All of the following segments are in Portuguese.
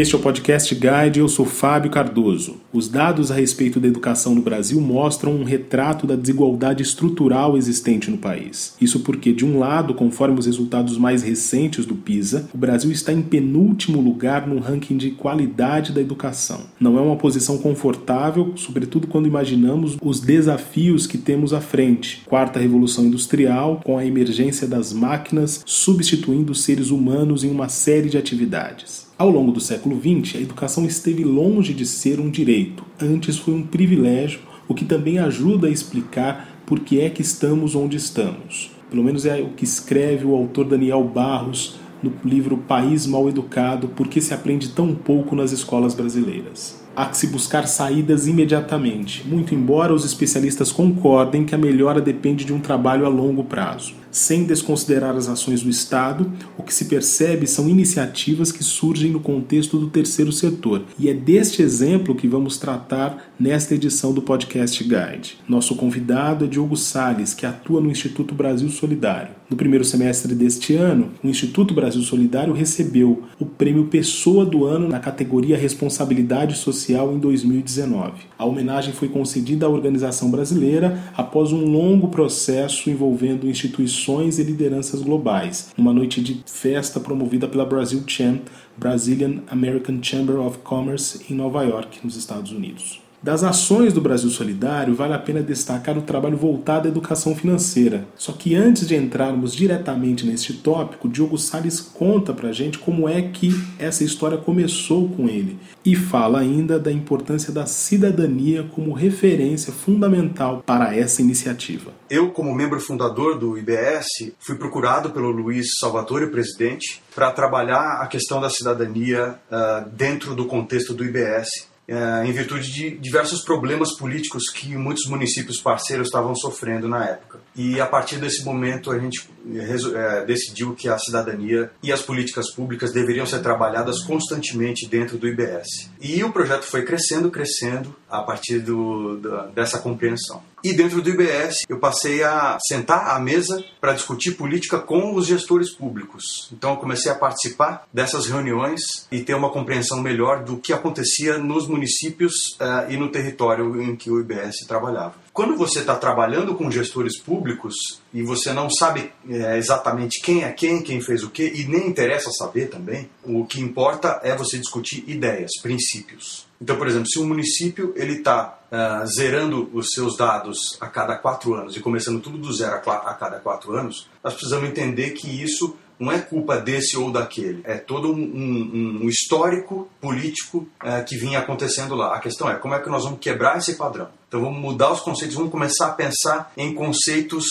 Este é o Podcast Guide, eu sou Fábio Cardoso. Os dados a respeito da educação no Brasil mostram um retrato da desigualdade estrutural existente no país. Isso porque, de um lado, conforme os resultados mais recentes do PISA, o Brasil está em penúltimo lugar no ranking de qualidade da educação. Não é uma posição confortável, sobretudo quando imaginamos os desafios que temos à frente. Quarta Revolução Industrial, com a emergência das máquinas, substituindo os seres humanos em uma série de atividades. Ao longo do século XX, a educação esteve longe de ser um direito. Antes foi um privilégio, o que também ajuda a explicar por que é que estamos onde estamos. Pelo menos é o que escreve o autor Daniel Barros no livro País Mal Educado, Por que se aprende tão pouco nas escolas brasileiras. Há que se buscar saídas imediatamente, muito embora os especialistas concordem que a melhora depende de um trabalho a longo prazo. Sem desconsiderar as ações do Estado, o que se percebe são iniciativas que surgem no contexto do terceiro setor, e é deste exemplo que vamos tratar nesta edição do Podcast Guide. Nosso convidado é Diogo Salles, que atua no Instituto Brasil Solidário. No primeiro semestre deste ano, o Instituto Brasil Solidário recebeu o Prêmio Pessoa do Ano na categoria Responsabilidade Social em 2019. A homenagem foi concedida à organização brasileira após um longo processo envolvendo instituições e lideranças globais, numa noite de festa promovida pela BrazilCham, Brazilian American Chamber of Commerce, em Nova York, nos Estados Unidos. Das ações do Brasil Solidário, vale a pena destacar o trabalho voltado à educação financeira. Só que antes de entrarmos diretamente neste tópico, Diogo Salles conta pra gente como é que essa história começou com ele e fala ainda da importância da cidadania como referência fundamental para essa iniciativa. Eu, como membro fundador do IBS, fui procurado pelo Luiz Salvatore, presidente, para trabalhar a questão da cidadania dentro do contexto do IBS, em virtude de diversos problemas políticos que muitos municípios parceiros estavam sofrendo na época. E a partir desse momento a gente decidiu que a cidadania e as políticas públicas deveriam ser trabalhadas constantemente dentro do IBS. E o projeto foi crescendo a partir dessa compreensão. E dentro do IBS eu passei a sentar à mesa para discutir política com os gestores públicos. Então eu comecei a participar dessas reuniões e ter uma compreensão melhor do que acontecia nos municípios e no território em que o IBS trabalhava. Quando você está trabalhando com gestores públicos e você não sabe exatamente quem é quem fez o quê, e nem interessa saber também, o que importa é você discutir ideias, princípios. Então, por exemplo, se um município está zerando os seus dados a cada 4 anos e começando tudo do zero a cada 4 anos, nós precisamos entender que isso não é culpa desse ou daquele. É todo um histórico político que vinha acontecendo lá. A questão é como é que nós vamos quebrar esse padrão. Então vamos mudar os conceitos, vamos começar a pensar em conceitos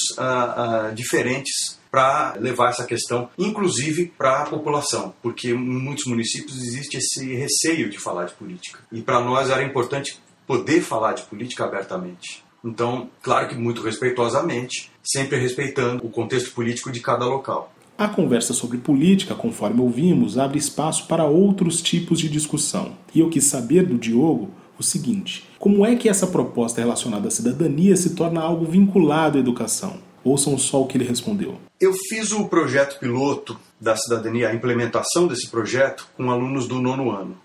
diferentes para levar essa questão, inclusive para a população, porque em muitos municípios existe esse receio de falar de política. E para nós era importante poder falar de política abertamente. Então, claro que muito respeitosamente, sempre respeitando o contexto político de cada local. A conversa sobre política, conforme ouvimos, abre espaço para outros tipos de discussão. E eu quis saber do Diogo o seguinte: como é que essa proposta relacionada à cidadania se torna algo vinculado à educação? Ouçam só o que ele respondeu. Eu fiz o projeto piloto da cidadania, a implementação desse projeto, com alunos do 9º ano.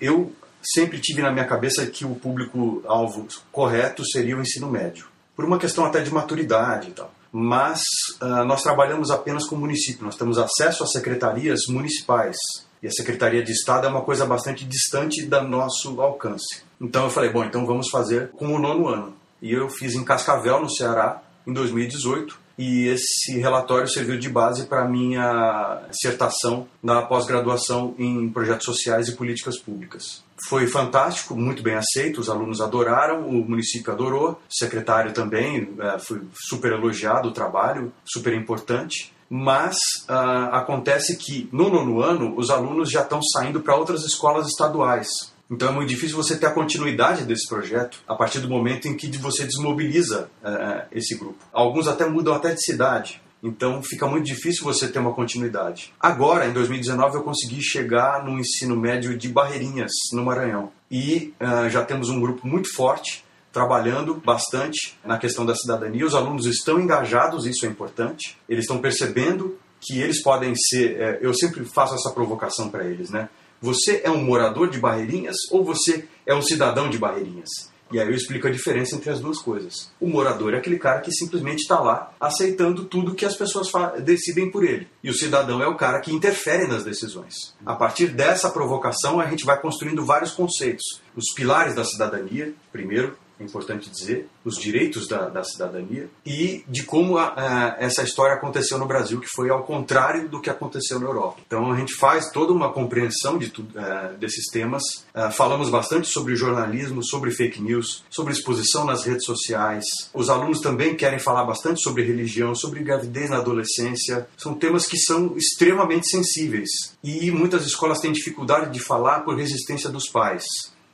Eu sempre tive na minha cabeça que o público-alvo correto seria o ensino médio, por uma questão até de maturidade e tal. Mas nós trabalhamos apenas com o município, nós temos acesso a secretarias municipais e a Secretaria de Estado é uma coisa bastante distante do nosso alcance. Então eu falei, bom, então vamos fazer com o 9º ano. E eu fiz em Cascavel, no Ceará, em 2018, e esse relatório serviu de base para a minha dissertação na pós-graduação em projetos sociais e políticas públicas. Foi fantástico, muito bem aceito, os alunos adoraram, o município adorou, o secretário também, foi super elogiado o trabalho, super importante. Mas acontece que no 9º ano os alunos já estão saindo para outras escolas estaduais. Então é muito difícil você ter a continuidade desse projeto a partir do momento em que você desmobiliza esse grupo. Alguns até mudam até de cidade. Então fica muito difícil você ter uma continuidade. Agora, em 2019, eu consegui chegar no ensino médio de Barreirinhas, no Maranhão. E já temos um grupo muito forte, trabalhando bastante na questão da cidadania. Os alunos estão engajados, isso é importante. Eles estão percebendo que eles podem ser... eu sempre faço essa provocação para eles, né? Você é um morador de Barreirinhas ou você é um cidadão de Barreirinhas? E aí eu explico a diferença entre as duas coisas. O morador é aquele cara que simplesmente está lá aceitando tudo que as pessoas decidem por ele. E o cidadão é o cara que interfere nas decisões. A partir dessa provocação, a gente vai construindo vários conceitos. Os pilares da cidadania, primeiro, é importante dizer, os direitos da cidadania e de como essa história aconteceu no Brasil, que foi ao contrário do que aconteceu na Europa. Então a gente faz toda uma compreensão de tudo, desses temas. Falamos bastante sobre jornalismo, sobre fake news, sobre exposição nas redes sociais. Os alunos também querem falar bastante sobre religião, sobre gravidez na adolescência. São temas que são extremamente sensíveis e muitas escolas têm dificuldade de falar por resistência dos pais,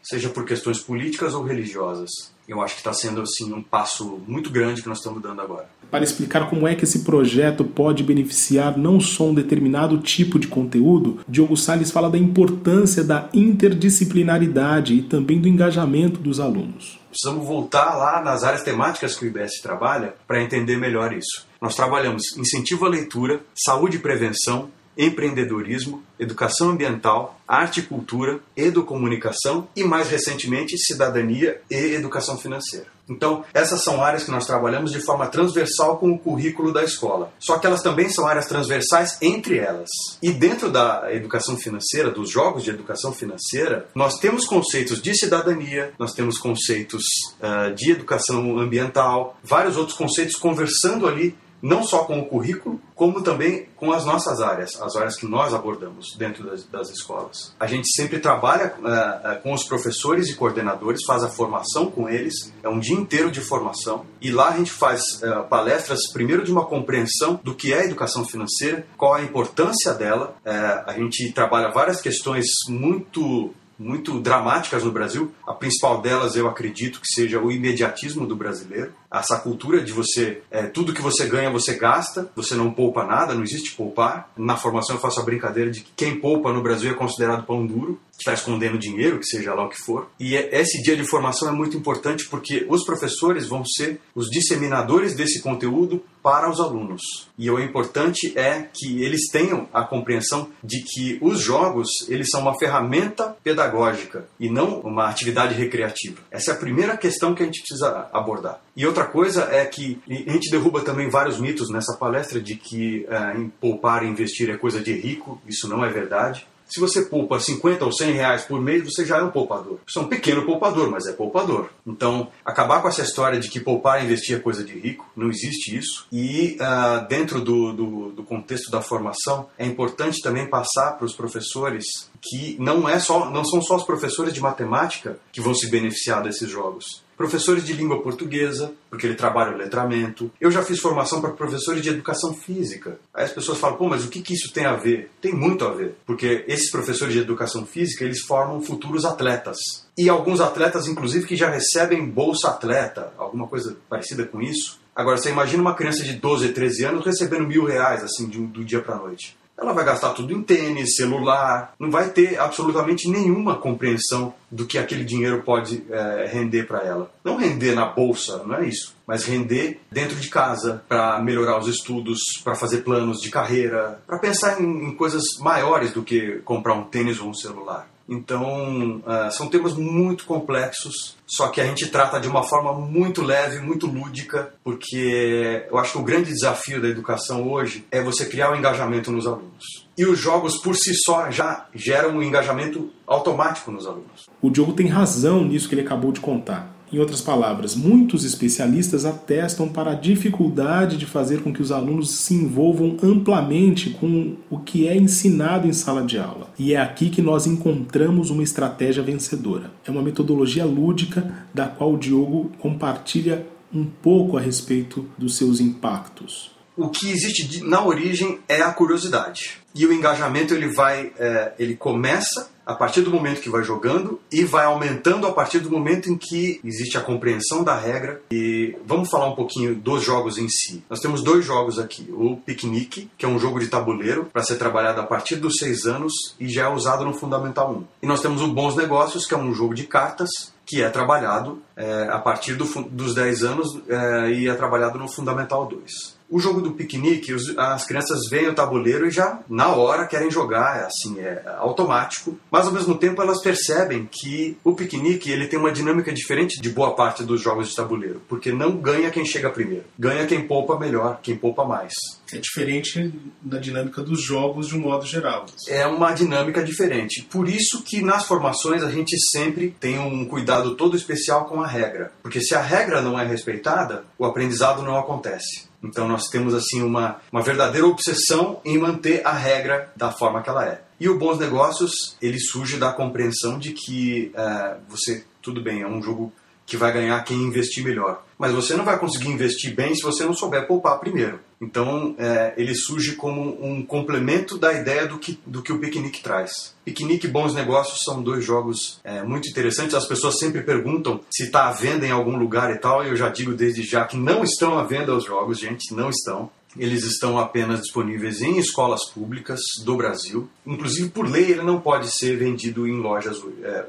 seja por questões políticas ou religiosas. Eu acho que está sendo assim, um passo muito grande que nós estamos dando agora. Para explicar como é que esse projeto pode beneficiar não só um determinado tipo de conteúdo, Diogo Salles fala da importância da interdisciplinaridade e também do engajamento dos alunos. Precisamos voltar lá nas áreas temáticas que o IBS trabalha para entender melhor isso. Nós trabalhamos incentivo à leitura, saúde e prevenção, empreendedorismo, educação ambiental, arte e cultura, educomunicação e, mais recentemente, cidadania e educação financeira. Então, essas são áreas que nós trabalhamos de forma transversal com o currículo da escola. Só que elas também são áreas transversais entre elas. E dentro da educação financeira, dos jogos de educação financeira, nós temos conceitos de cidadania, nós temos conceitos de educação ambiental, vários outros conceitos conversando ali, não só com o currículo, como também com as nossas áreas, as áreas que nós abordamos dentro das escolas. A gente sempre trabalha com os professores e coordenadores, faz a formação com eles, é um dia inteiro de formação, e lá a gente faz palestras, primeiro de uma compreensão do que é a educação financeira, qual a importância dela. A gente trabalha várias questões muito dramáticas no Brasil. A principal delas, eu acredito que seja o imediatismo do brasileiro. Essa cultura de você, tudo que você ganha, você gasta, você não poupa nada, não existe poupar. Na formação eu faço a brincadeira de que quem poupa no Brasil é considerado pão duro, está escondendo dinheiro, que seja lá o que for. E esse dia de formação é muito importante porque os professores vão ser os disseminadores desse conteúdo para os alunos. E o importante é que eles tenham a compreensão de que os jogos, eles são uma ferramenta pedagógica e não uma atividade recreativa. Essa é a primeira questão que a gente precisa abordar. E outra coisa é que a gente derruba também vários mitos nessa palestra de que poupar e investir é coisa de rico. Isso não é verdade. Se você poupa 50 ou 100 reais por mês, você já é um poupador. Você é um pequeno poupador, mas é poupador. Então, acabar com essa história de que poupar e investir é coisa de rico, não existe isso. E dentro do contexto da formação, é importante também passar para os professores que não são só os professores de matemática que vão se beneficiar desses jogos. Professores de língua portuguesa, porque ele trabalha o letramento. Eu já fiz formação para professores de educação física. Aí as pessoas falam, mas o que isso tem a ver? Tem muito a ver, porque esses professores de educação física, eles formam futuros atletas. E alguns atletas, inclusive, que já recebem bolsa atleta, alguma coisa parecida com isso. Agora, você imagina uma criança de 12, 13 anos recebendo R$1.000, assim, do dia para a noite. Ela vai gastar tudo em tênis, celular, não vai ter absolutamente nenhuma compreensão do que aquele dinheiro pode render para ela. Não render na bolsa, não é isso, mas render dentro de casa, para melhorar os estudos, para fazer planos de carreira, para pensar em coisas maiores do que comprar um tênis ou um celular. Então, são temas muito complexos, só que a gente trata de uma forma muito leve, muito lúdica, porque eu acho que o grande desafio da educação hoje é você criar o engajamento nos alunos. E os jogos por si só já geram um engajamento automático nos alunos. O Diogo tem razão nisso que ele acabou de contar. Em outras palavras, muitos especialistas atestam para a dificuldade de fazer com que os alunos se envolvam amplamente com o que é ensinado em sala de aula. E é aqui que nós encontramos uma estratégia vencedora. É uma metodologia lúdica da qual o Diogo compartilha um pouco a respeito dos seus impactos. O que existe na origem é a curiosidade. E o engajamento ele começa a partir do momento que vai jogando e vai aumentando a partir do momento em que existe a compreensão da regra. E vamos falar um pouquinho dos jogos em si. Nós temos dois jogos aqui. O Piquenique, que é um jogo de tabuleiro, para ser trabalhado a partir dos 6 anos e já é usado no Fundamental 1. E nós temos o Bons Negócios, que é um jogo de cartas, que é trabalhado a partir dos 10 anos e é trabalhado no Fundamental 2. O jogo do piquenique, as crianças veem o tabuleiro e já na hora querem jogar, assim, é automático. Mas ao mesmo tempo elas percebem que o piquenique ele tem uma dinâmica diferente de boa parte dos jogos de tabuleiro, porque não ganha quem chega primeiro, ganha quem poupa melhor, quem poupa mais. É diferente da dinâmica dos jogos de um modo geral. É uma dinâmica diferente. Por isso que nas formações a gente sempre tem um cuidado todo especial com a regra. Porque se a regra não é respeitada, o aprendizado não acontece. Então nós temos assim uma verdadeira obsessão em manter a regra da forma que ela é. E o Bons Negócios, ele surge da compreensão de que tudo bem, é um jogo que vai ganhar quem investir melhor. Mas você não vai conseguir investir bem se você não souber poupar primeiro. Então, ele surge como um complemento da ideia do que o piquenique traz. Piquenique e Bons Negócios são dois jogos muito interessantes. As pessoas sempre perguntam se está à venda em algum lugar e tal. E eu já digo desde já que não estão à venda os jogos, gente, não estão. Eles estão apenas disponíveis em escolas públicas do Brasil. Inclusive, por lei, ele não pode ser vendido em lojas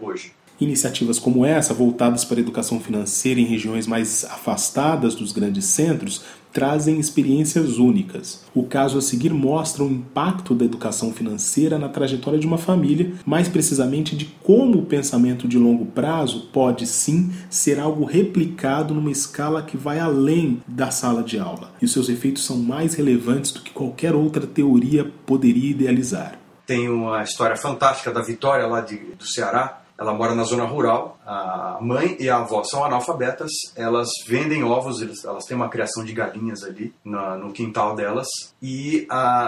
hoje. Iniciativas como essa, voltadas para a educação financeira em regiões mais afastadas dos grandes centros, trazem experiências únicas. O caso a seguir mostra o impacto da educação financeira na trajetória de uma família, mais precisamente de como o pensamento de longo prazo pode sim ser algo replicado numa escala que vai além da sala de aula. E os seus efeitos são mais relevantes do que qualquer outra teoria poderia idealizar. Tem uma história fantástica da Vitória, lá do Ceará. Ela mora na zona rural, a mãe e a avó são analfabetas, elas vendem ovos, elas têm uma criação de galinhas ali no quintal delas, e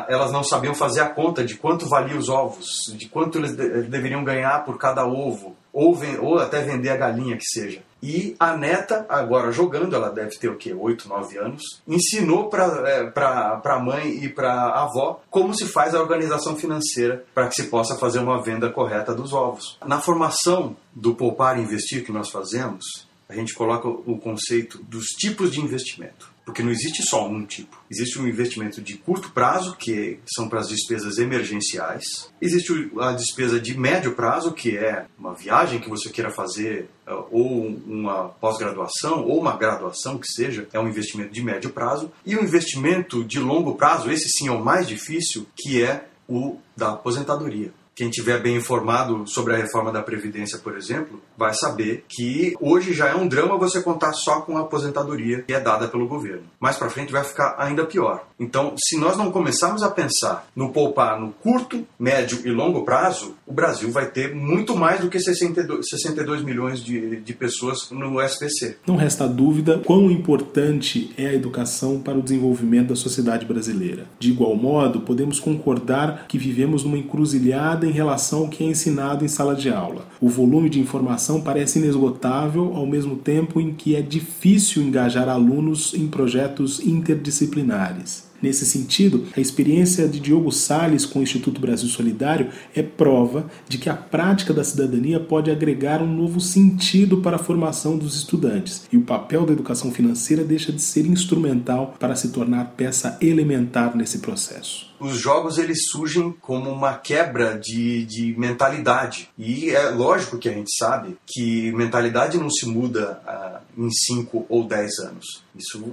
elas não sabiam fazer a conta de quanto valiam os ovos, de quanto eles deveriam ganhar por cada ovo, ou até vender a galinha que seja. E a neta, agora jogando, ela deve ter 8, 9 anos, ensinou para a mãe e para a avó como se faz a organização financeira para que se possa fazer uma venda correta dos ovos. Na formação do poupar e investir que nós fazemos, a gente coloca o conceito dos tipos de investimento. Porque não existe só um tipo. Existe um investimento de curto prazo, que são para as despesas emergenciais. Existe a despesa de médio prazo, que é uma viagem que você queira fazer, ou uma pós-graduação, ou uma graduação que seja. É um investimento de médio prazo. E o investimento de longo prazo, esse sim é o mais difícil, que é o da aposentadoria. Quem estiver bem informado sobre a reforma da Previdência, por exemplo, vai saber que hoje já é um drama você contar só com a aposentadoria que é dada pelo governo. Mais para frente vai ficar ainda pior. Então, se nós não começarmos a pensar no poupar no curto, médio e longo prazo, o Brasil vai ter muito mais do que 62 milhões de pessoas no SPC. Não resta dúvida quão importante é a educação para o desenvolvimento da sociedade brasileira. De igual modo, podemos concordar que vivemos numa encruzilhada em relação ao que é ensinado em sala de aula. O volume de informação parece inesgotável, ao mesmo tempo em que é difícil engajar alunos em projetos interdisciplinares. Nesse sentido, a experiência de Diogo Salles com o Instituto Brasil Solidário é prova de que a prática da cidadania pode agregar um novo sentido para a formação dos estudantes, e o papel da educação financeira deixa de ser instrumental para se tornar peça elementar nesse processo. Os jogos eles surgem como uma quebra de mentalidade, e é lógico que a gente sabe que mentalidade não se muda em 5 ou 10 anos. Isso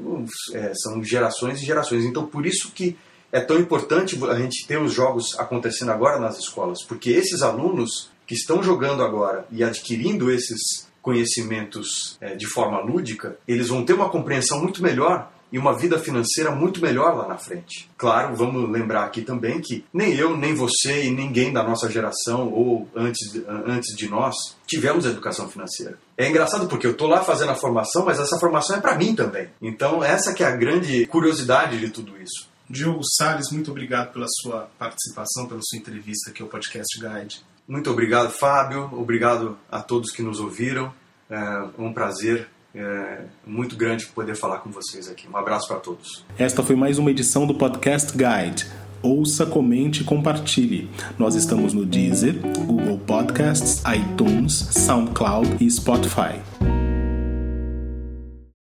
são gerações e gerações. Então, por isso que é tão importante a gente ter os jogos acontecendo agora nas escolas, porque esses alunos que estão jogando agora e adquirindo esses conhecimentos de forma lúdica, eles vão ter uma compreensão muito melhor e uma vida financeira muito melhor lá na frente. Claro, vamos lembrar aqui também que nem eu, nem você e ninguém da nossa geração ou antes de nós tivemos educação financeira. É engraçado porque eu estou lá fazendo a formação, mas essa formação é para mim também. Então essa que é a grande curiosidade de tudo isso. Diogo Salles, muito obrigado pela sua participação, pela sua entrevista aqui ao Podcast Guide. Muito obrigado, Fábio. Obrigado a todos que nos ouviram. É um prazer. É muito grande poder falar com vocês aqui. Um abraço para todos. Esta foi mais uma edição do Podcast Guide. Ouça, comente e compartilhe. Nós estamos no Deezer, Google Podcasts, iTunes, SoundCloud e Spotify.